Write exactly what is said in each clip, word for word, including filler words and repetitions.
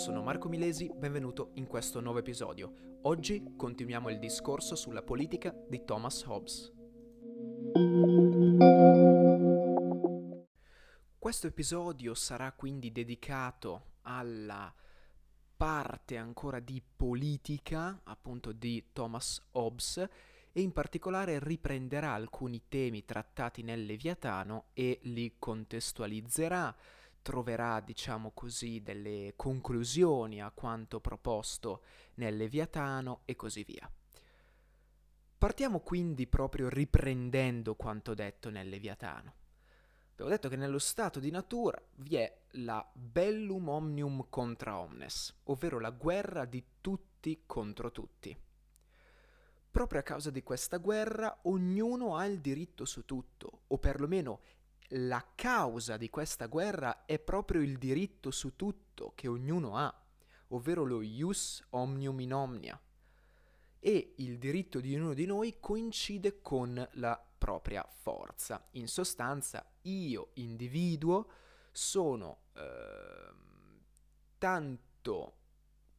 sono Marco Milesi, benvenuto in questo nuovo episodio. Oggi continuiamo il discorso sulla politica di Thomas Hobbes. Questo episodio sarà quindi dedicato alla parte ancora di politica, appunto di Thomas Hobbes, e in particolare riprenderà alcuni temi trattati nel Leviatano e li contestualizzerà, troverà, diciamo così, delle conclusioni a quanto proposto nel Leviatano e così via. Partiamo quindi proprio riprendendo quanto detto nel Leviatano. Abbiamo detto che nello stato di natura vi è la bellum omnium contra omnes, ovvero la guerra di tutti contro tutti. Proprio a causa di questa guerra ognuno ha il diritto su tutto, o perlomeno la causa di questa guerra è proprio il diritto su tutto che ognuno ha, ovvero lo ius omnium in omnia, e il diritto di ognuno di noi coincide con la propria forza. In sostanza, io, individuo, sono eh, tanto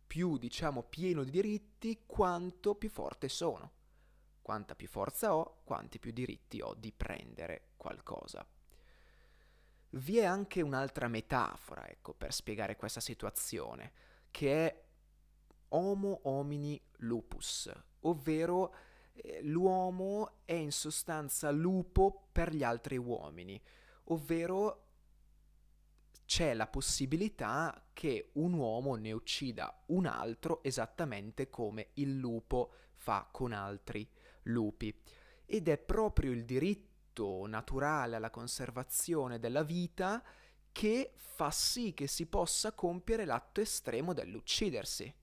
più, diciamo, pieno di diritti quanto più forte sono. Quanta più forza ho, quanti più diritti ho di prendere qualcosa. Vi è anche un'altra metafora, ecco, per spiegare questa situazione, che è homo homini lupus, ovvero eh, l'uomo è in sostanza lupo per gli altri uomini, ovvero c'è la possibilità che un uomo ne uccida un altro esattamente come il lupo fa con altri lupi, ed è proprio il diritto naturale alla conservazione della vita che fa sì che si possa compiere l'atto estremo dell'uccidersi.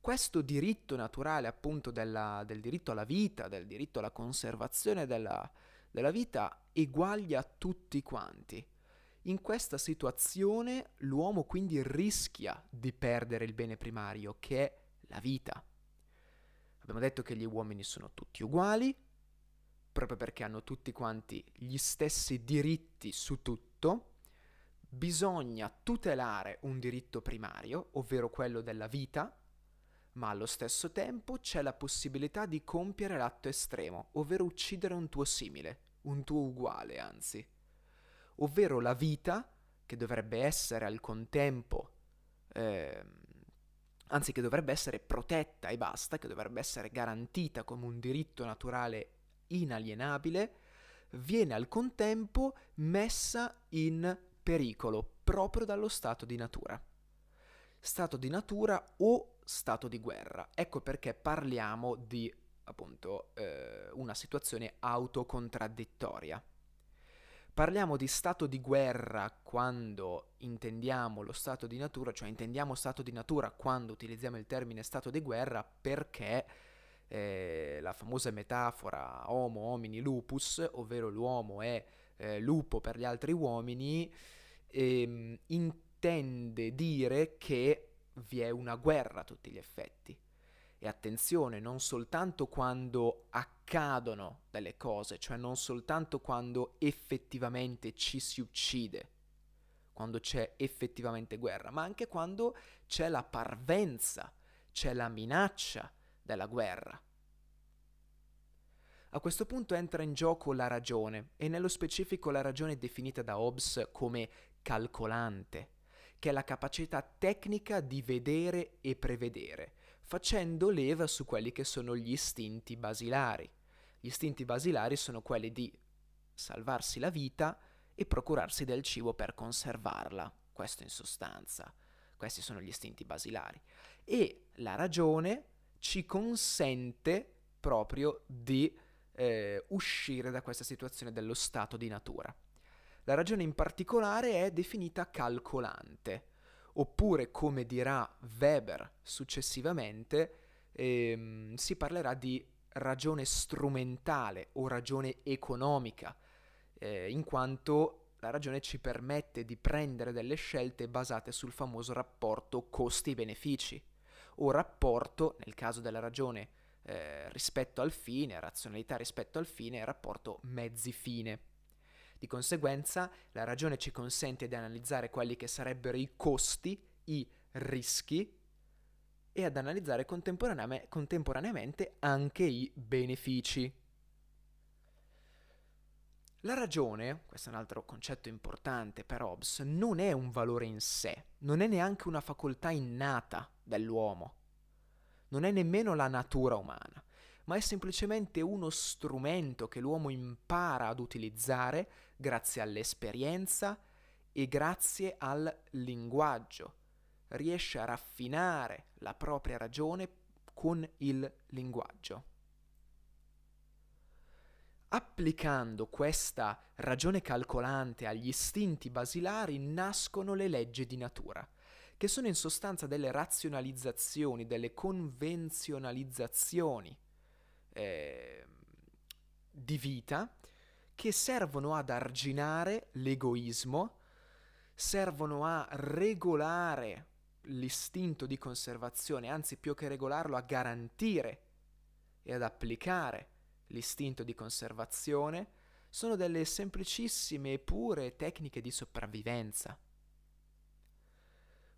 Questo diritto naturale, appunto, della, del diritto alla vita, del diritto alla conservazione della, della vita, eguaglia a tutti quanti. In questa situazione l'uomo quindi rischia di perdere il bene primario, che è la vita. Abbiamo detto che gli uomini sono tutti uguali, proprio perché hanno tutti quanti gli stessi diritti su tutto. Bisogna tutelare un diritto primario, ovvero quello della vita, ma allo stesso tempo c'è la possibilità di compiere l'atto estremo, ovvero uccidere un tuo simile, un tuo uguale anzi, ovvero la vita, che dovrebbe essere al contempo, eh, anzi che dovrebbe essere protetta e basta, che dovrebbe essere garantita come un diritto naturale inalienabile, viene al contempo messa in pericolo proprio dallo stato di natura. Stato di natura o stato di guerra. Ecco perché parliamo di, appunto, eh, una situazione autocontraddittoria. Parliamo di stato di guerra quando intendiamo lo stato di natura, cioè intendiamo stato di natura quando utilizziamo il termine stato di guerra, perché Eh, la famosa metafora homo homini lupus, ovvero l'uomo è eh, lupo per gli altri uomini, ehm, intende dire che vi è una guerra a tutti gli effetti. E attenzione, non soltanto quando accadono delle cose, cioè non soltanto quando effettivamente ci si uccide, quando c'è effettivamente guerra, ma anche quando c'è la parvenza, c'è la minaccia della guerra. A questo punto entra in gioco la ragione, e nello specifico la ragione definita da Hobbes come calcolante, che è la capacità tecnica di vedere e prevedere, facendo leva su quelli che sono gli istinti basilari. Gli istinti basilari sono quelli di salvarsi la vita e procurarsi del cibo per conservarla, questo in sostanza. Questi sono gli istinti basilari. E la ragione ci consente proprio di eh, uscire da questa situazione dello stato di natura. La ragione in particolare è definita calcolante, oppure, come dirà Weber successivamente, ehm, si parlerà di ragione strumentale o ragione economica, eh, in quanto la ragione ci permette di prendere delle scelte basate sul famoso rapporto costi-benefici, o rapporto, nel caso della ragione, eh, rispetto al fine, razionalità rispetto al fine, e rapporto mezzi-fine. Di conseguenza, la ragione ci consente di analizzare quelli che sarebbero i costi, i rischi e ad analizzare contemporane- contemporaneamente anche i benefici. La ragione, questo è un altro concetto importante per Hobbes, non è un valore in sé, non è neanche una facoltà innata dell'uomo, non è nemmeno la natura umana, ma è semplicemente uno strumento che l'uomo impara ad utilizzare grazie all'esperienza e grazie al linguaggio. Riesce a raffinare la propria ragione con il linguaggio. Applicando questa ragione calcolante agli istinti basilari nascono le leggi di natura, che sono in sostanza delle razionalizzazioni, delle convenzionalizzazioni eh, di vita, che servono ad arginare l'egoismo, servono a regolare l'istinto di conservazione, anzi più che regolarlo, a garantire e ad applicare l'istinto di conservazione. Sono delle semplicissime e pure tecniche di sopravvivenza.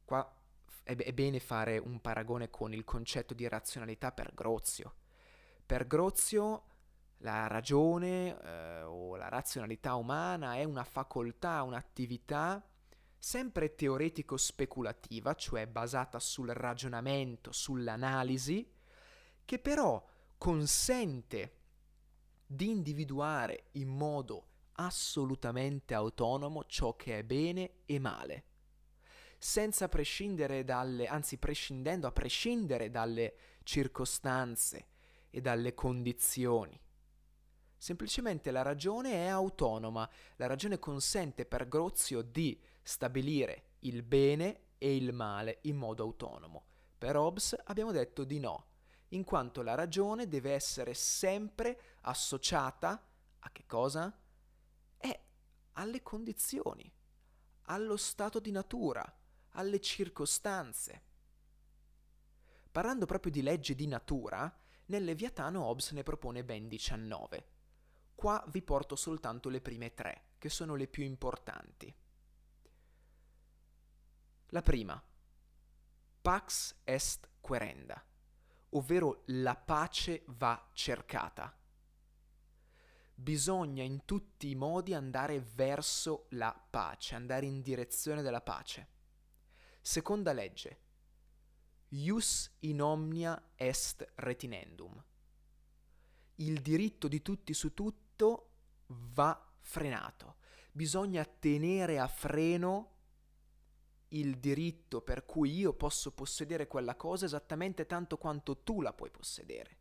Qua è, be- è bene fare un paragone con il concetto di razionalità per Grozio. Per Grozio la ragione eh, o la razionalità umana è una facoltà, un'attività sempre teoretico-speculativa, cioè basata sul ragionamento, sull'analisi, che però consente di individuare in modo assolutamente autonomo ciò che è bene e male, senza prescindere dalle, anzi prescindendo a prescindere dalle circostanze e dalle condizioni. Semplicemente la ragione è autonoma, la ragione consente per Grozio di stabilire il bene e il male in modo autonomo. Per Hobbes abbiamo detto di no, in quanto la ragione deve essere sempre associata a che cosa? Eh, alle condizioni, allo stato di natura, alle circostanze. Parlando proprio di leggi di natura, nel Leviatano Hobbes ne propone ben diciannove. Qua vi porto soltanto le prime tre, che sono le più importanti. La prima, Pax est querenda, ovvero la pace va cercata. Bisogna in tutti i modi andare verso la pace, andare in direzione della pace. Seconda legge, ius in omnia est retinendum. Il diritto di tutti su tutto va frenato. Bisogna tenere a freno il diritto per cui io posso possedere quella cosa esattamente tanto quanto tu la puoi possedere.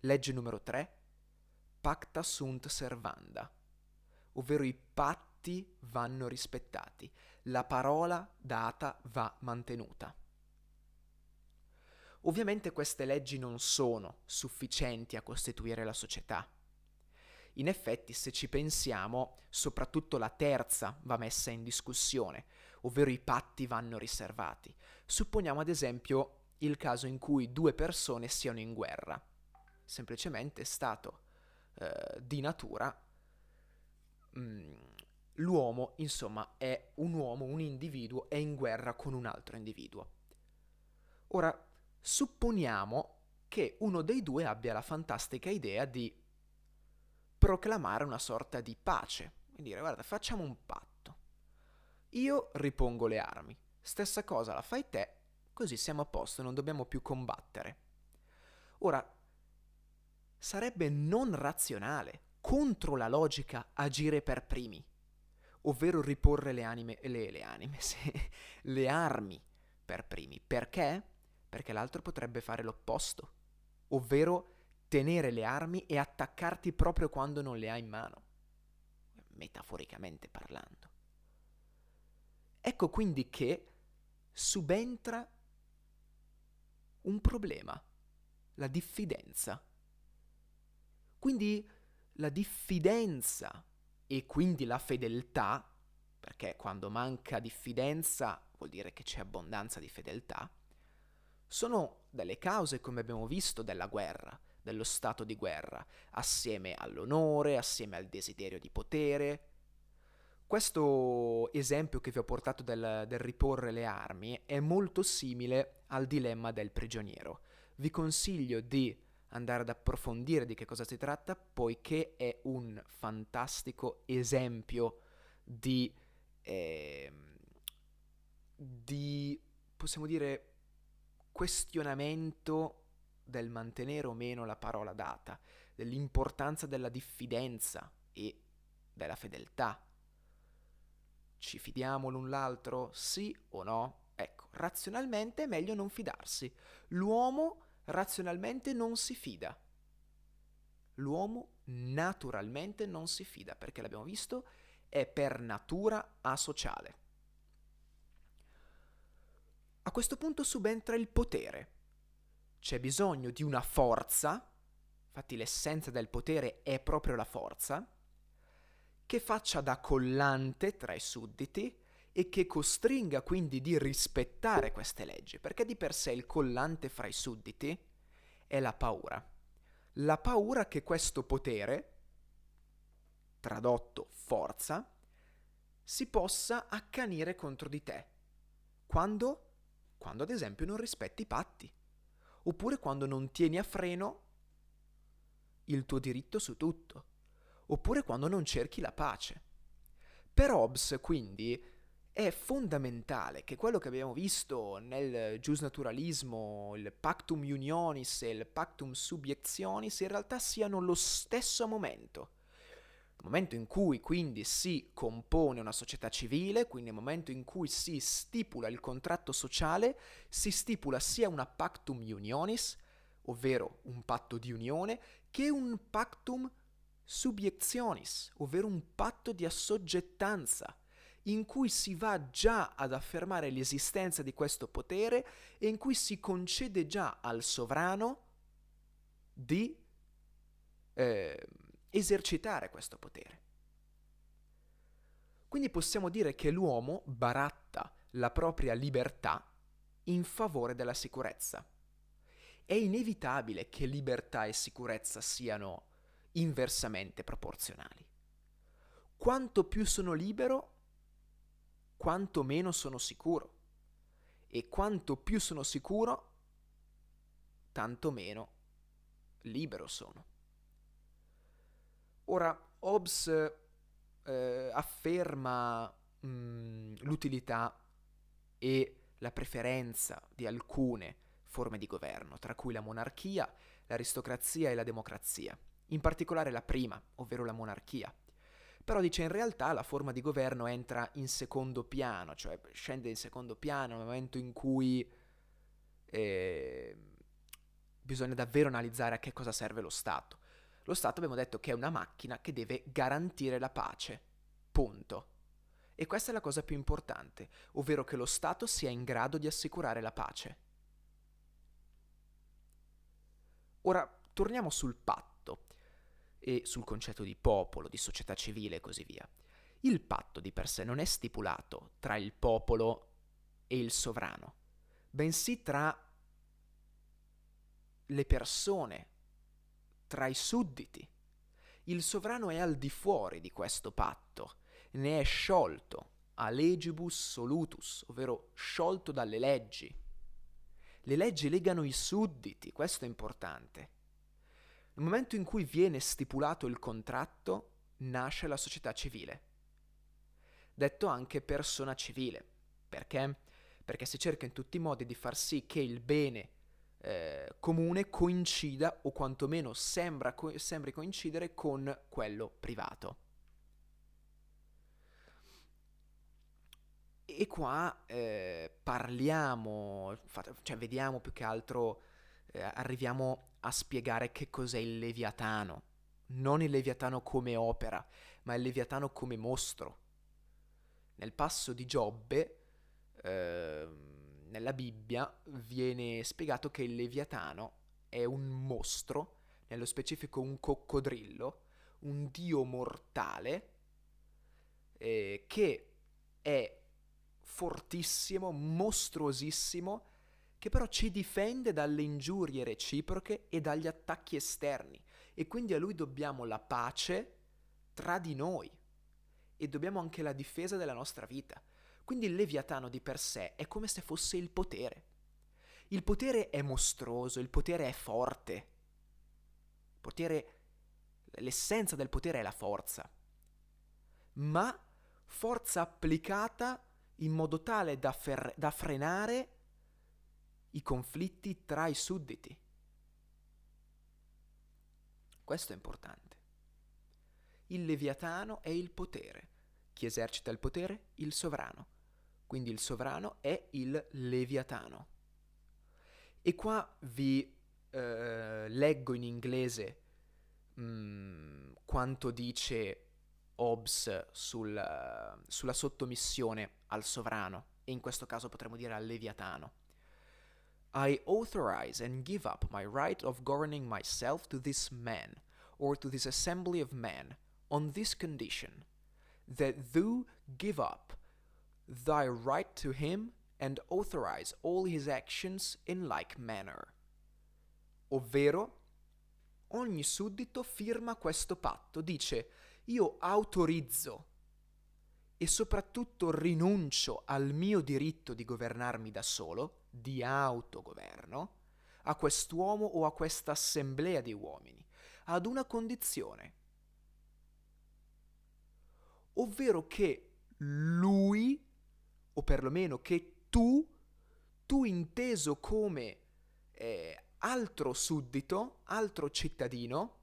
Legge numero tre, pacta sunt servanda, ovvero i patti vanno rispettati, la parola data va mantenuta. Ovviamente queste leggi non sono sufficienti a costituire la società. In effetti, se ci pensiamo, soprattutto la terza va messa in discussione, ovvero i patti vanno riservati. Supponiamo ad esempio il caso in cui due persone siano in guerra. Semplicemente è stato eh, di natura, mh, l'uomo, insomma, è un uomo, un individuo, è in guerra con un altro individuo. Ora, supponiamo che uno dei due abbia la fantastica idea di proclamare una sorta di pace e dire: guarda, facciamo un patto, io ripongo le armi, stessa cosa la fai te, così siamo a posto, non dobbiamo più combattere. Ora, sarebbe non razionale, contro la logica, agire per primi, ovvero riporre le anime, le, le anime, se, le armi per primi. Perché? Perché l'altro potrebbe fare l'opposto, ovvero tenere le armi e attaccarti proprio quando non le ha in mano, metaforicamente parlando. Ecco quindi che subentra un problema, la diffidenza. Quindi la diffidenza e quindi la fedeltà, perché quando manca diffidenza vuol dire che c'è abbondanza di fedeltà, sono delle cause, come abbiamo visto, della guerra, dello stato di guerra, assieme all'onore, assieme al desiderio di potere. Questo esempio che vi ho portato del, del riporre le armi è molto simile al dilemma del prigioniero. Vi consiglio di andare ad approfondire di che cosa si tratta, poiché è un fantastico esempio di, eh, di possiamo dire, questionamento del mantenere o meno la parola data, dell'importanza della diffidenza e della fedeltà. Ci fidiamo l'un l'altro? Sì o no? Ecco, razionalmente è meglio non fidarsi. L'uomo razionalmente non si fida. L'uomo naturalmente non si fida, perché l'abbiamo visto, è per natura asociale. A questo punto subentra il potere. C'è bisogno di una forza, infatti l'essenza del potere è proprio la forza, che faccia da collante tra i sudditi e che costringa quindi di rispettare queste leggi, perché di per sé il collante fra i sudditi è la paura. La paura che questo potere, tradotto forza, si possa accanire contro di te, quando, quando ad esempio non rispetti i patti, oppure quando non tieni a freno il tuo diritto su tutto, oppure quando non cerchi la pace. Per Hobbes, quindi, è fondamentale che quello che abbiamo visto nel giusnaturalismo, il pactum unionis e il pactum subiectionis, in realtà siano lo stesso momento. Il momento in cui quindi si compone una società civile, quindi il momento in cui si stipula il contratto sociale, si stipula sia una pactum unionis, ovvero un patto di unione, che un pactum subiectionis, ovvero un patto di assoggettanza, in cui si va già ad affermare l'esistenza di questo potere e in cui si concede già al sovrano di eh, esercitare questo potere. Quindi possiamo dire che l'uomo baratta la propria libertà in favore della sicurezza. È inevitabile che libertà e sicurezza siano inversamente proporzionali. Quanto più sono libero, quanto meno sono sicuro, e quanto più sono sicuro, tanto meno libero sono. Ora, Hobbes eh, afferma mh, l'utilità e la preferenza di alcune forme di governo, tra cui la monarchia, l'aristocrazia e la democrazia, in particolare la prima, ovvero la monarchia. Però dice in realtà la forma di governo entra in secondo piano, cioè scende in secondo piano nel momento in cui eh, bisogna davvero analizzare a che cosa serve lo Stato. Lo Stato abbiamo detto che è una macchina che deve garantire la pace, punto. E questa è la cosa più importante, ovvero che lo Stato sia in grado di assicurare la pace. Ora, torniamo sul patto e sul concetto di popolo, di società civile e così via. Il patto di per sé non è stipulato tra il popolo e il sovrano, bensì tra le persone, tra i sudditi. Il sovrano è al di fuori di questo patto, ne è sciolto, a legibus solutus, ovvero sciolto dalle leggi. Le leggi legano i sudditi, questo è importante. Nel momento in cui viene stipulato il contratto, nasce la società civile, detto anche persona civile. Perché? Perché si cerca in tutti i modi di far sì che il bene Eh, comune coincida, o quantomeno sembra co- sembri coincidere, con quello privato. E qua eh, parliamo, fat- cioè vediamo più che altro, eh, arriviamo a spiegare che cos'è il Leviatano. Non il Leviatano come opera, ma il Leviatano come mostro. Nel passo di Giobbe, eh, nella Bibbia viene spiegato che il Leviatano è un mostro, nello specifico un coccodrillo, un dio mortale eh, che è fortissimo, mostruosissimo, che però ci difende dalle ingiurie reciproche e dagli attacchi esterni, e quindi a lui dobbiamo la pace tra di noi e dobbiamo anche la difesa della nostra vita. Quindi il Leviatano di per sé è come se fosse il potere. Il potere è mostruoso, il potere è forte. Il potere, l'essenza del potere è la forza. Ma forza applicata in modo tale da, fer- da frenare i conflitti tra i sudditi. Questo è importante. Il Leviatano è il potere. Chi esercita il potere? Il sovrano. Quindi il sovrano è il Leviatano. E qua vi eh, leggo in inglese mh, quanto dice Hobbes sul, sulla sottomissione al sovrano, e in questo caso potremmo dire al Leviatano. I authorize and give up my right of governing myself to this man, or to this assembly of men, on this condition, that thou give up thy right to him and authorize all his actions in like manner. Ovvero, ogni suddito firma questo patto, dice: io autorizzo e soprattutto rinuncio al mio diritto di governarmi da solo, di autogoverno, a quest'uomo o a questa assemblea di uomini, ad una condizione, ovvero che lui, o perlomeno che tu, tu inteso come eh, altro suddito, altro cittadino,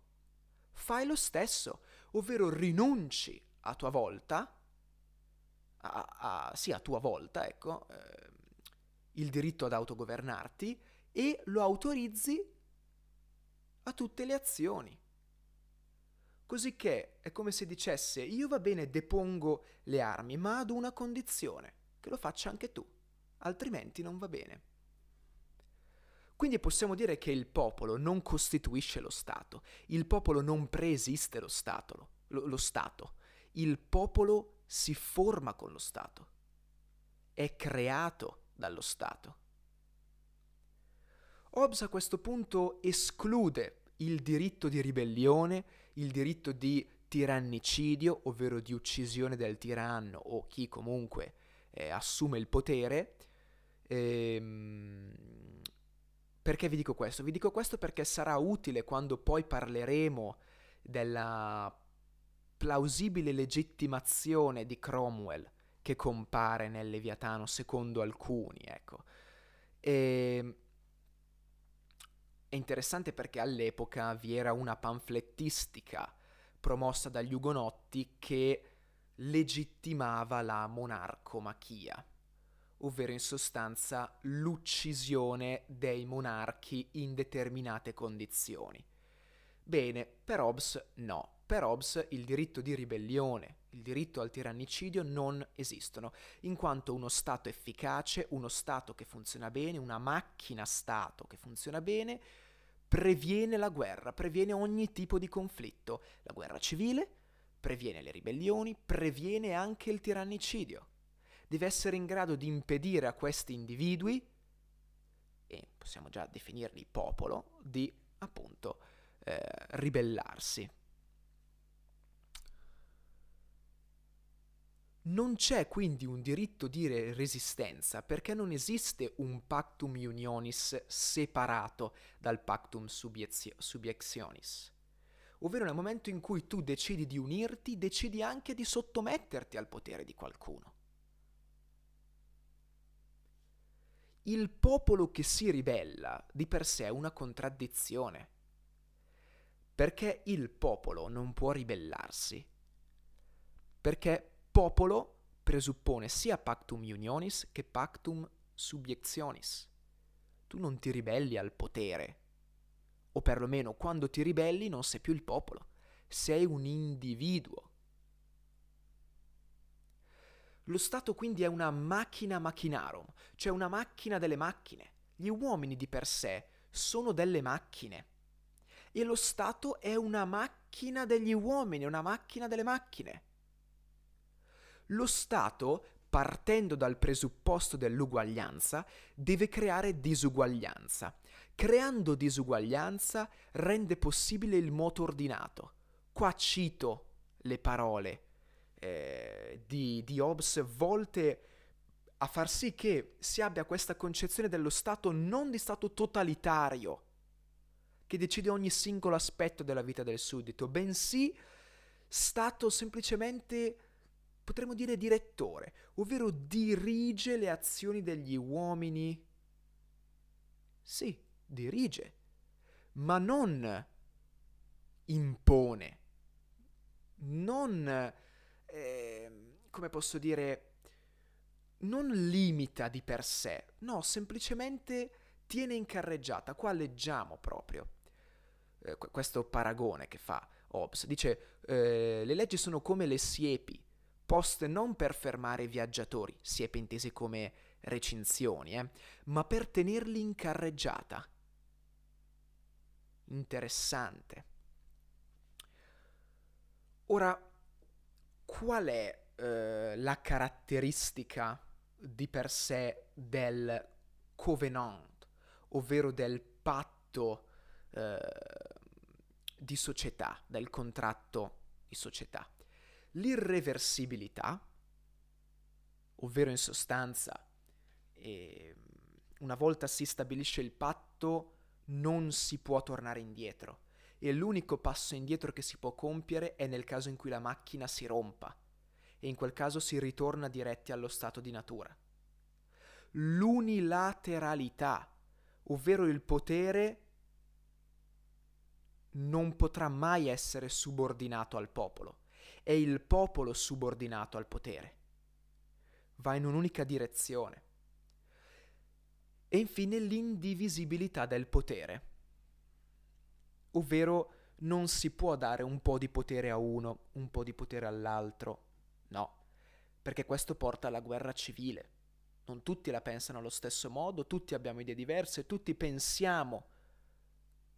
fai lo stesso, ovvero rinunci a tua volta, a, a, sì, a tua volta, ecco, eh, il diritto ad autogovernarti e lo autorizzi a tutte le azioni. Così che è come se dicesse: io va bene, depongo le armi, ma ad una condizione, che lo faccia anche tu, altrimenti non va bene. Quindi possiamo dire che il popolo non costituisce lo Stato, il popolo non preesiste lo Stato, lo, lo Stato. Il popolo si forma con lo Stato, è creato dallo Stato. Hobbes a questo punto esclude il diritto di ribellione, il diritto di tirannicidio, ovvero di uccisione del tiranno o chi comunque eh, assume il potere. Ehm, perché vi dico questo? Vi dico questo perché sarà utile quando poi parleremo della plausibile legittimazione di Cromwell che compare nel Leviatano, secondo alcuni, ecco. E è interessante perché all'epoca vi era una panflettistica promossa dagli Ugonotti che legittimava la monarchomachia, ovvero in sostanza l'uccisione dei monarchi in determinate condizioni. Bene, per Hobbes no. Per Hobbes il diritto di ribellione, il diritto al tirannicidio non esistono, in quanto uno Stato efficace, uno Stato che funziona bene, una macchina Stato che funziona bene, previene la guerra, previene ogni tipo di conflitto, la guerra civile, previene le ribellioni, previene anche il tirannicidio. Deve essere in grado di impedire a questi individui, e possiamo già definirli popolo, di appunto eh, ribellarsi. Non c'è quindi un diritto di re- resistenza perché non esiste un pactum unionis separato dal pactum subiezio- subiectionis. Ovvero nel momento in cui tu decidi di unirti, decidi anche di sottometterti al potere di qualcuno. Il popolo che si ribella di per sé è una contraddizione, perché il popolo non può ribellarsi, perché popolo presuppone sia pactum unionis che pactum subiectionis. Tu non ti ribelli al potere, o perlomeno quando ti ribelli non sei più il popolo, sei un individuo. Lo Stato quindi è una macchina machinarum, cioè una macchina delle macchine. Gli uomini di per sé sono delle macchine e lo Stato è una macchina degli uomini, una macchina delle macchine. Lo Stato, partendo dal presupposto dell'uguaglianza, deve creare disuguaglianza. Creando disuguaglianza rende possibile il moto ordinato. Qua cito le parole eh, eh, di, di Hobbes volte a far sì che si abbia questa concezione dello Stato non di Stato totalitario, che decide ogni singolo aspetto della vita del suddito, bensì Stato semplicemente, potremmo dire, direttore, ovvero dirige le azioni degli uomini. Sì, dirige, ma non impone, non, eh, come posso dire, non limita di per sé, no, semplicemente tiene in carreggiata. Qua leggiamo proprio eh, questo paragone che fa Hobbes, dice eh, le leggi sono come le siepi, poste non per fermare i viaggiatori, siepi intesi come recinzioni, eh, ma per tenerli in carreggiata. Interessante. Ora, qual è eh, la caratteristica di per sé del covenant, ovvero del patto eh, di società, del contratto di società? L'irreversibilità, ovvero in sostanza, eh, una volta si stabilisce il patto, non si può tornare indietro, e l'unico passo indietro che si può compiere è nel caso in cui la macchina si rompa, e in quel caso si ritorna diretti allo stato di natura. L'unilateralità, ovvero il potere non potrà mai essere subordinato al popolo, è il popolo subordinato al potere, va in un'unica direzione. E infine l'indivisibilità del potere, ovvero non si può dare un po' di potere a uno, un po' di potere all'altro, no, perché questo porta alla guerra civile. Non tutti la pensano allo stesso modo, tutti abbiamo idee diverse, tutti pensiamo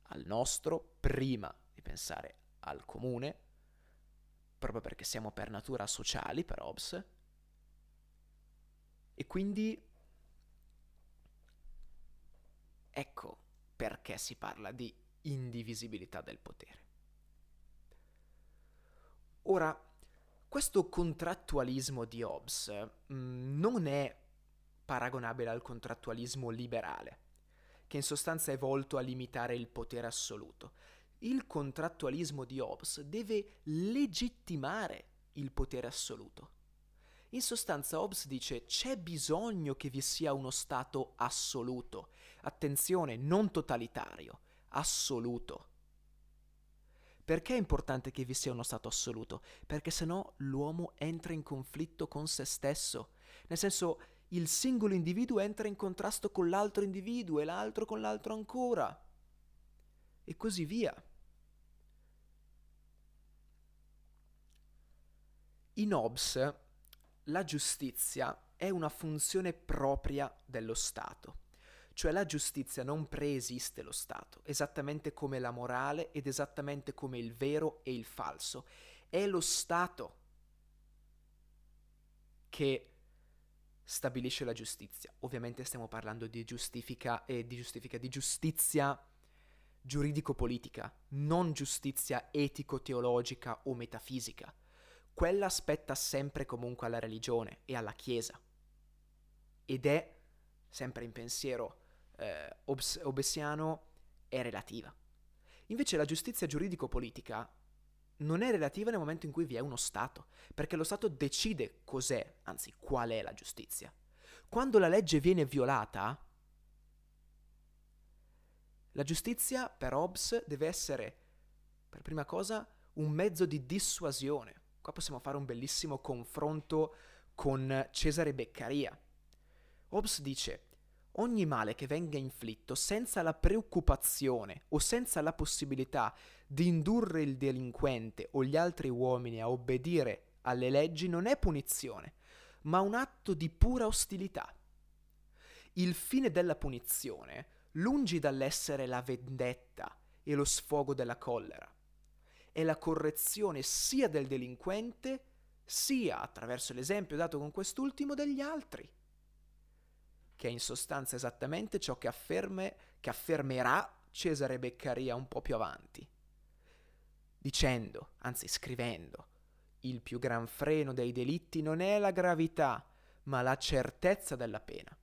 al nostro prima di pensare al comune, proprio perché siamo per natura sociali, per Hobbes, e quindi ecco perché si parla di indivisibilità del potere. Ora, questo contrattualismo di Hobbes mh, non è paragonabile al contrattualismo liberale, che in sostanza è volto a limitare il potere assoluto. Il contrattualismo di Hobbes deve legittimare il potere assoluto. In sostanza Hobbes dice c'è bisogno che vi sia uno Stato assoluto, attenzione, non totalitario, assoluto. Perché è importante che vi sia uno Stato assoluto? Perché sennò l'uomo entra in conflitto con se stesso, nel senso il singolo individuo entra in contrasto con l'altro individuo e l'altro con l'altro ancora, e così via. In Hobbes la giustizia è una funzione propria dello Stato, cioè la giustizia non preesiste lo Stato, esattamente come la morale ed esattamente come il vero e il falso. È lo Stato che stabilisce la giustizia. Ovviamente stiamo parlando di giustifica e eh, di giustifica di giustizia giuridico-politica, non giustizia etico-teologica o metafisica. Quella spetta sempre comunque alla religione e alla Chiesa, ed è, sempre in pensiero eh, obs- hobbesiano, è relativa. Invece la giustizia giuridico-politica non è relativa nel momento in cui vi è uno Stato, perché lo Stato decide cos'è, anzi qual è la giustizia. Quando la legge viene violata, la giustizia per Hobbes deve essere, per prima cosa, un mezzo di dissuasione. Qua possiamo fare un bellissimo confronto con Cesare Beccaria. Hobbes dice: ogni male che venga inflitto senza la preoccupazione o senza la possibilità di indurre il delinquente o gli altri uomini a obbedire alle leggi non è punizione, ma un atto di pura ostilità. Il fine della punizione, lungi dall'essere la vendetta e lo sfogo della collera, è la correzione sia del delinquente, sia, attraverso l'esempio dato con quest'ultimo, degli altri, che è in sostanza esattamente ciò che, afferme, che affermerà Cesare Beccaria un po' più avanti, dicendo, anzi scrivendo, Il più gran freno dei delitti non è la gravità, ma la certezza della pena.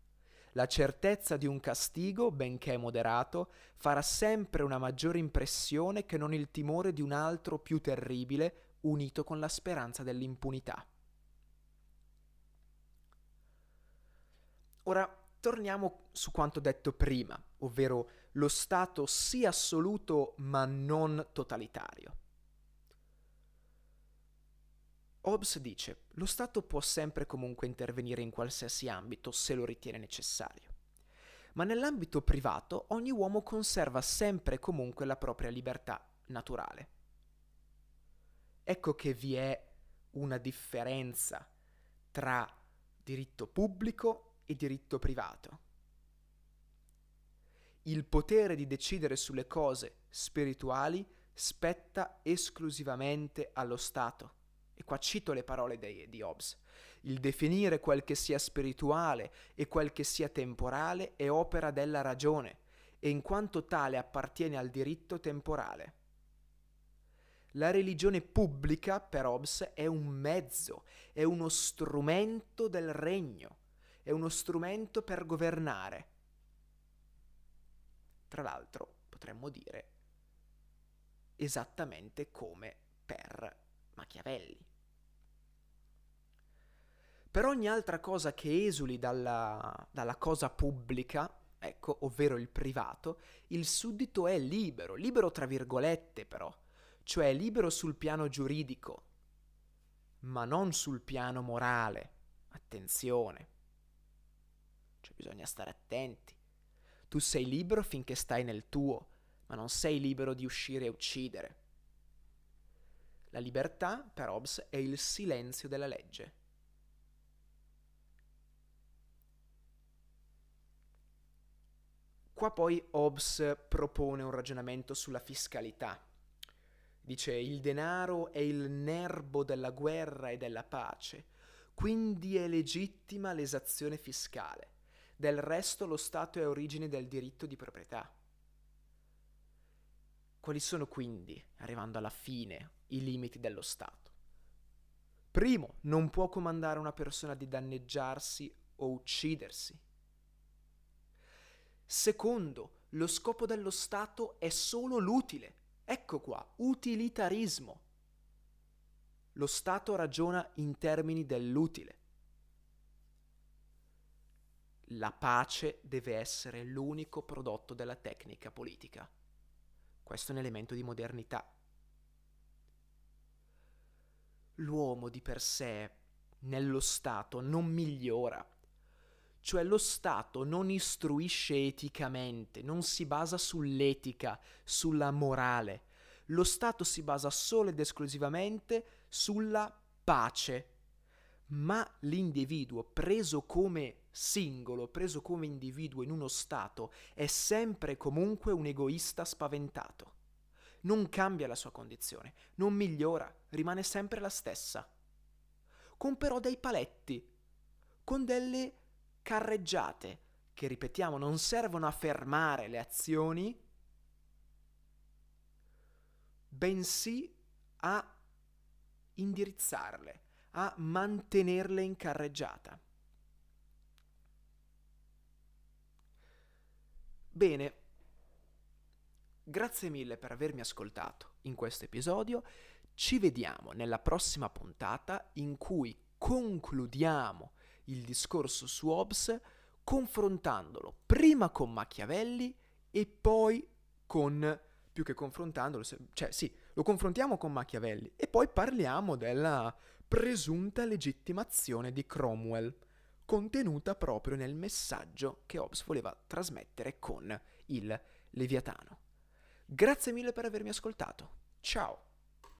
La certezza di un castigo, benché moderato, farà sempre una maggiore impressione che non il timore di un altro più terribile, unito con la speranza dell'impunità. Ora torniamo su quanto detto prima, ovvero lo Stato sì assoluto ma non totalitario. Hobbes dice, lo Stato può sempre comunque intervenire in qualsiasi ambito se lo ritiene necessario, ma nell'ambito privato ogni uomo conserva sempre e comunque la propria libertà naturale. Ecco che vi è una differenza tra diritto pubblico e diritto privato. Il potere di decidere sulle cose spirituali spetta esclusivamente allo Stato. E qua cito le parole di, di Hobbes. Il definire quel che sia spirituale e quel che sia temporale è opera della ragione e in quanto tale appartiene al diritto temporale. La religione pubblica, per Hobbes, è un mezzo, è uno strumento del regno, è uno strumento per governare. Tra l'altro, potremmo dire esattamente come per Machiavelli. Per ogni altra cosa che esuli dalla, dalla cosa pubblica, ecco, ovvero il privato, il suddito è libero, libero tra virgolette però, cioè libero sul piano giuridico, ma non sul piano morale. Attenzione, cioè bisogna stare attenti. Tu sei libero finché stai nel tuo, ma non sei libero di uscire e uccidere. La libertà, per Hobbes, è il silenzio della legge. Qua poi Hobbes propone un ragionamento sulla fiscalità. Dice: il denaro è il nerbo della guerra e della pace, quindi è legittima l'esazione fiscale. Del resto lo Stato è origine del diritto di proprietà. Quali sono quindi, arrivando alla fine, i limiti dello Stato? Primo, non può comandare una persona di danneggiarsi o uccidersi. Secondo, lo scopo dello Stato è solo l'utile. Ecco qua, utilitarismo. Lo Stato ragiona in termini dell'utile. La pace deve essere l'unico prodotto della tecnica politica. Questo è un elemento di modernità. L'uomo di per sé nello Stato non migliora, cioè lo Stato non istruisce eticamente, non si basa sull'etica, sulla morale. Lo Stato si basa solo ed esclusivamente sulla pace, ma l'individuo preso come singolo, preso come individuo in uno Stato, è sempre e comunque un egoista spaventato. Non cambia la sua condizione, non migliora, rimane sempre la stessa. Con però dei paletti, con delle carreggiate, che ripetiamo non servono a fermare le azioni, bensì a indirizzarle, a mantenerle in carreggiata. Bene. Grazie mille per avermi ascoltato in questo episodio, ci vediamo nella prossima puntata in cui concludiamo il discorso su Hobbes confrontandolo prima con Machiavelli e poi con, più che confrontandolo, cioè sì, lo confrontiamo con Machiavelli e poi parliamo della presunta legittimazione di Cromwell, contenuta proprio nel messaggio che Hobbes voleva trasmettere con il Leviatano. Grazie mille per avermi ascoltato. Ciao!